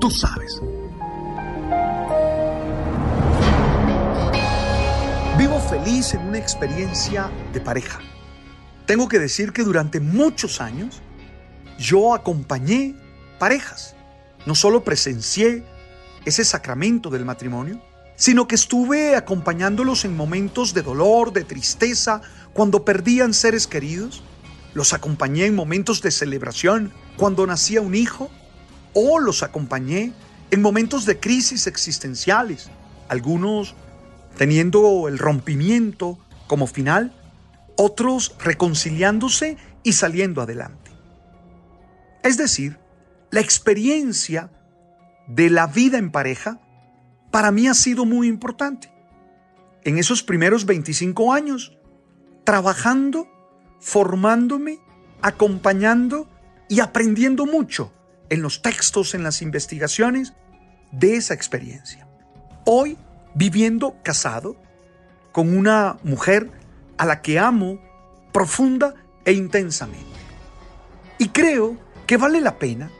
Tú sabes. Vivo feliz en una experiencia de pareja. Tengo que decir que durante muchos años yo acompañé parejas. No solo presencié ese sacramento del matrimonio, sino que estuve acompañándolos en momentos de dolor, de tristeza, cuando perdían seres queridos. Los acompañé en momentos de celebración, cuando nacía un hijo. O los acompañé en momentos de crisis existenciales, algunos teniendo el rompimiento como final, otros reconciliándose y saliendo adelante. Es decir, la experiencia de la vida en pareja para mí ha sido muy importante. En esos primeros 25 años, trabajando, formándome, acompañando y aprendiendo mucho en los textos, en las investigaciones de esa experiencia. Hoy, viviendo casado con una mujer a la que amo profunda e intensamente. Y creo que vale la pena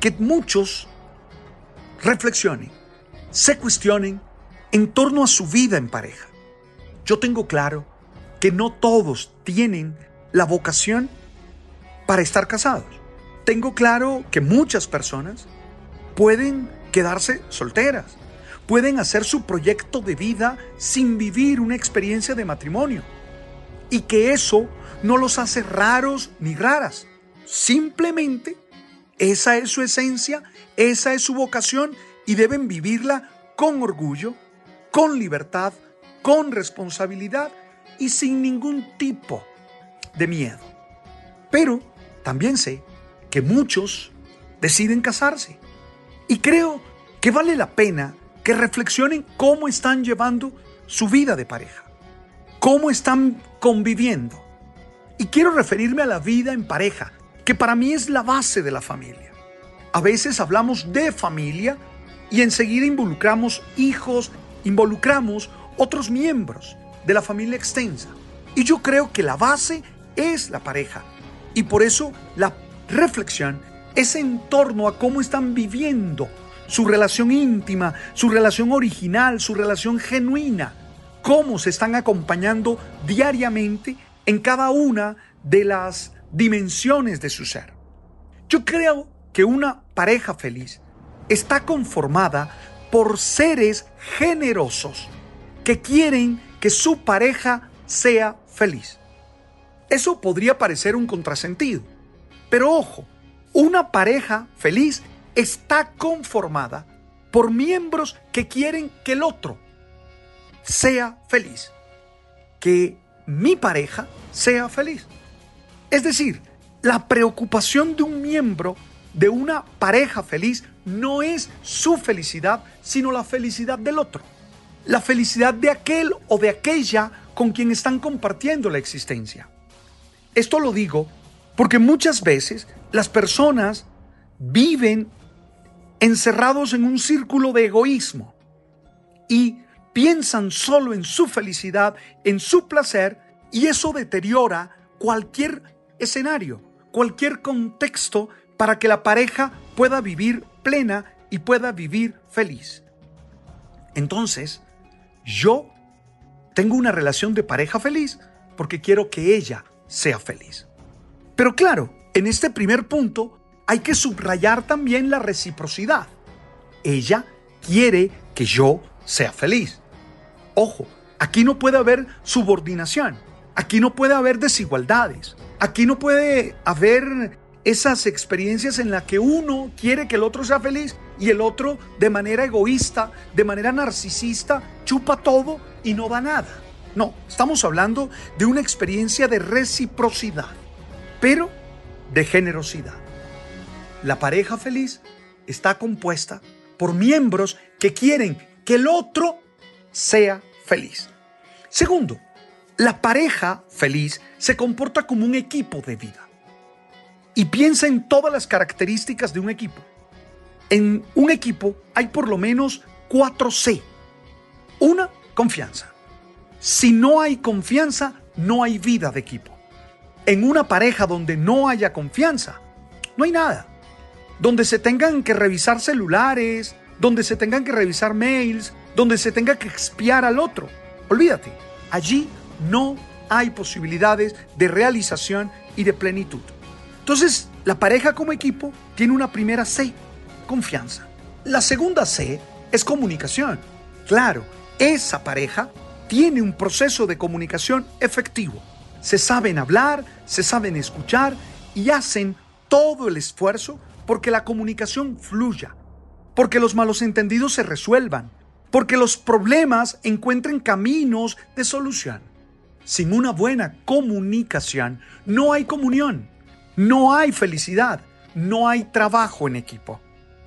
que muchos reflexionen, se cuestionen en torno a su vida en pareja. Yo tengo claro que no todos tienen la vocación para estar casados. Tengo claro que muchas personas pueden quedarse solteras, pueden hacer su proyecto de vida sin vivir una experiencia de matrimonio y que eso no los hace raros ni raras. Simplemente esa es su esencia, esa es su vocación y deben vivirla con orgullo, con libertad, con responsabilidad y sin ningún tipo de miedo. Pero también sé que muchos deciden casarse. Y creo que vale la pena que reflexionen cómo están llevando su vida de pareja, cómo están conviviendo. Y quiero referirme a la vida en pareja, que para mí es la base de la familia. A veces hablamos de familia y enseguida involucramos hijos, involucramos otros miembros de la familia extensa. Y yo creo que la base es la pareja. Y por eso la reflexión es en torno a cómo están viviendo su relación íntima, su relación original, su relación genuina, cómo se están acompañando diariamente en cada una de las dimensiones de su ser. Yo creo que una pareja feliz está conformada por seres generosos que quieren que su pareja sea feliz. Eso podría parecer un contrasentido. Pero ojo, una pareja feliz está conformada por miembros que quieren que el otro sea feliz, que mi pareja sea feliz. Es decir, la preocupación de un miembro de una pareja feliz no es su felicidad, sino la felicidad del otro, la felicidad de aquel o de aquella con quien están compartiendo la existencia. Esto lo digo porque muchas veces las personas viven encerrados en un círculo de egoísmo y piensan solo en su felicidad, en su placer, y eso deteriora cualquier escenario, cualquier contexto para que la pareja pueda vivir plena y pueda vivir feliz. Entonces, yo tengo una relación de pareja feliz porque quiero que ella sea feliz. Pero claro, en este primer punto hay que subrayar también la reciprocidad. Ella quiere que yo sea feliz. Ojo, aquí no puede haber subordinación, aquí no puede haber desigualdades, aquí no puede haber esas experiencias en las que uno quiere que el otro sea feliz y el otro de manera egoísta, de manera narcisista, chupa todo y no da nada. No, estamos hablando de una experiencia de reciprocidad, pero de generosidad. La pareja feliz está compuesta por miembros que quieren que el otro sea feliz. Segundo, la pareja feliz se comporta como un equipo de vida y piensa en todas las características de un equipo. En un equipo hay por lo menos 4C. Una, confianza. Si no hay confianza, no hay vida de equipo. En una pareja donde no haya confianza, no hay nada. Donde se tengan que revisar celulares, donde se tengan que revisar mails, donde se tenga que espiar al otro. Olvídate, allí no hay posibilidades de realización y de plenitud. Entonces, la pareja como equipo tiene una primera C, confianza. La segunda C es comunicación. Claro, esa pareja tiene un proceso de comunicación efectivo. Se saben hablar, se saben escuchar y hacen todo el esfuerzo porque la comunicación fluya, porque los malos entendidos se resuelvan, porque los problemas encuentren caminos de solución. Sin una buena comunicación no hay comunión, no hay felicidad, no hay trabajo en equipo.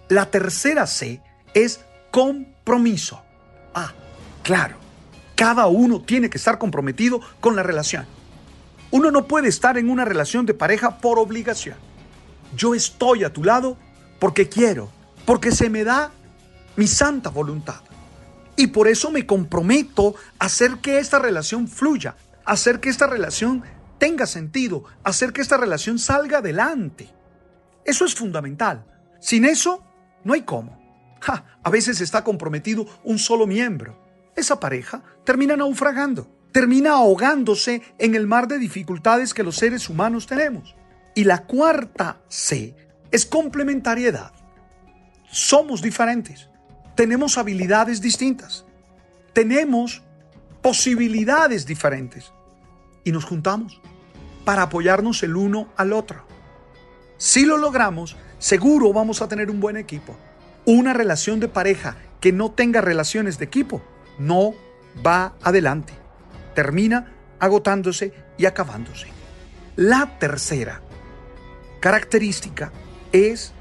La tercera C es compromiso. Ah, claro, cada uno tiene que estar comprometido con la relación. Uno no puede estar en una relación de pareja por obligación. Yo estoy a tu lado porque quiero, porque se me da mi santa voluntad. Y por eso me comprometo a hacer que esta relación fluya, a hacer que esta relación tenga sentido, a hacer que esta relación salga adelante. Eso es fundamental. Sin eso, no hay cómo. A veces está comprometido un solo miembro. Esa pareja termina naufragando, termina ahogándose en el mar de dificultades que los seres humanos tenemos. Y la cuarta C es complementariedad. Somos diferentes. Tenemos habilidades distintas, tenemos posibilidades diferentes y nos juntamos para apoyarnos el uno al otro. Si lo logramos, seguro vamos a tener un buen equipo. Una relación de pareja que no tenga relaciones de equipo no va adelante, termina agotándose y acabándose. La tercera característica es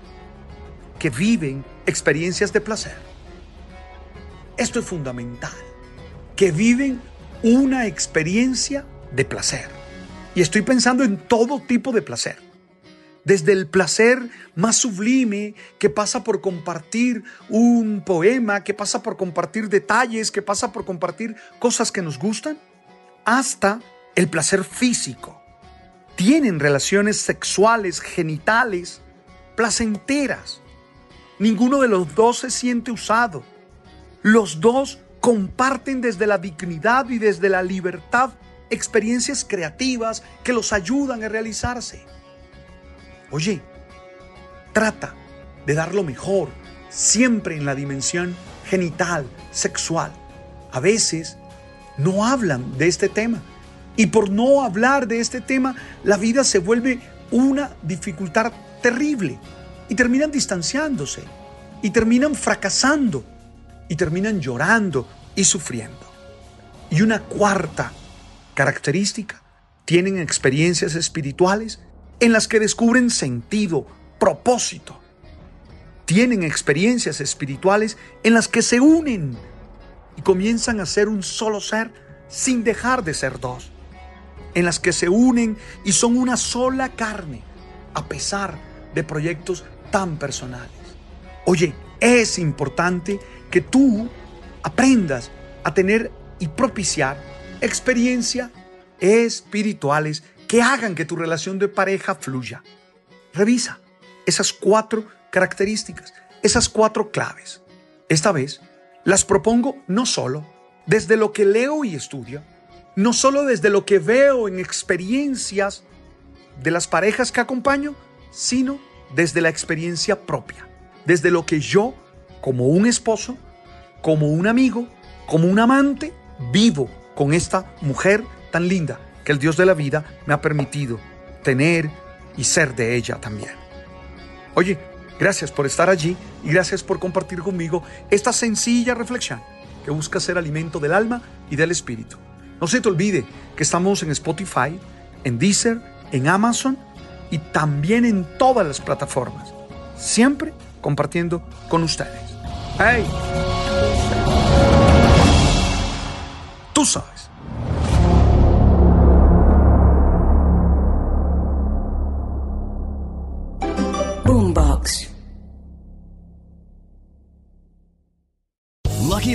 que viven experiencias de placer. Esto es fundamental, que viven una experiencia de placer. Y estoy pensando en todo tipo de placer. Desde el placer más sublime, que pasa por compartir un poema, que pasa por compartir detalles, que pasa por compartir cosas que nos gustan, hasta el placer físico. Tienen relaciones sexuales, genitales, placenteras. Ninguno de los dos se siente usado. Los dos comparten desde la dignidad y desde la libertad experiencias creativas que los ayudan a realizarse. Oye, trata de dar lo mejor, siempre en la dimensión genital, sexual. A veces no hablan de este tema y por no hablar de este tema la vida se vuelve una dificultad terrible y terminan distanciándose y terminan fracasando. Y terminan llorando y sufriendo. Y una cuarta característica, tienen experiencias espirituales en las que descubren sentido, propósito. Tienen experiencias espirituales en las que se unen y comienzan a ser un solo ser sin dejar de ser dos. En las que se unen y son una sola carne, a pesar de proyectos tan personales. Oye, es importante que tú aprendas a tener y propiciar experiencias espirituales que hagan que tu relación de pareja fluya. Revisa esas 4 características, esas 4 claves. Esta vez las propongo no solo desde lo que leo y estudio, no solo desde lo que veo en experiencias de las parejas que acompaño, sino desde la experiencia propia, desde lo que yo como un esposo, como un amigo, como un amante, vivo con esta mujer tan linda que el Dios de la vida me ha permitido tener y ser de ella también. Oye, gracias por estar allí y gracias por compartir conmigo esta sencilla reflexión que busca ser alimento del alma y del espíritu. No se te olvide que estamos en Spotify, en Deezer, en Amazon y también en todas las plataformas. Siempre compartiendo con ustedes. ¡Hey! Tú sabes. Boombox. Lucky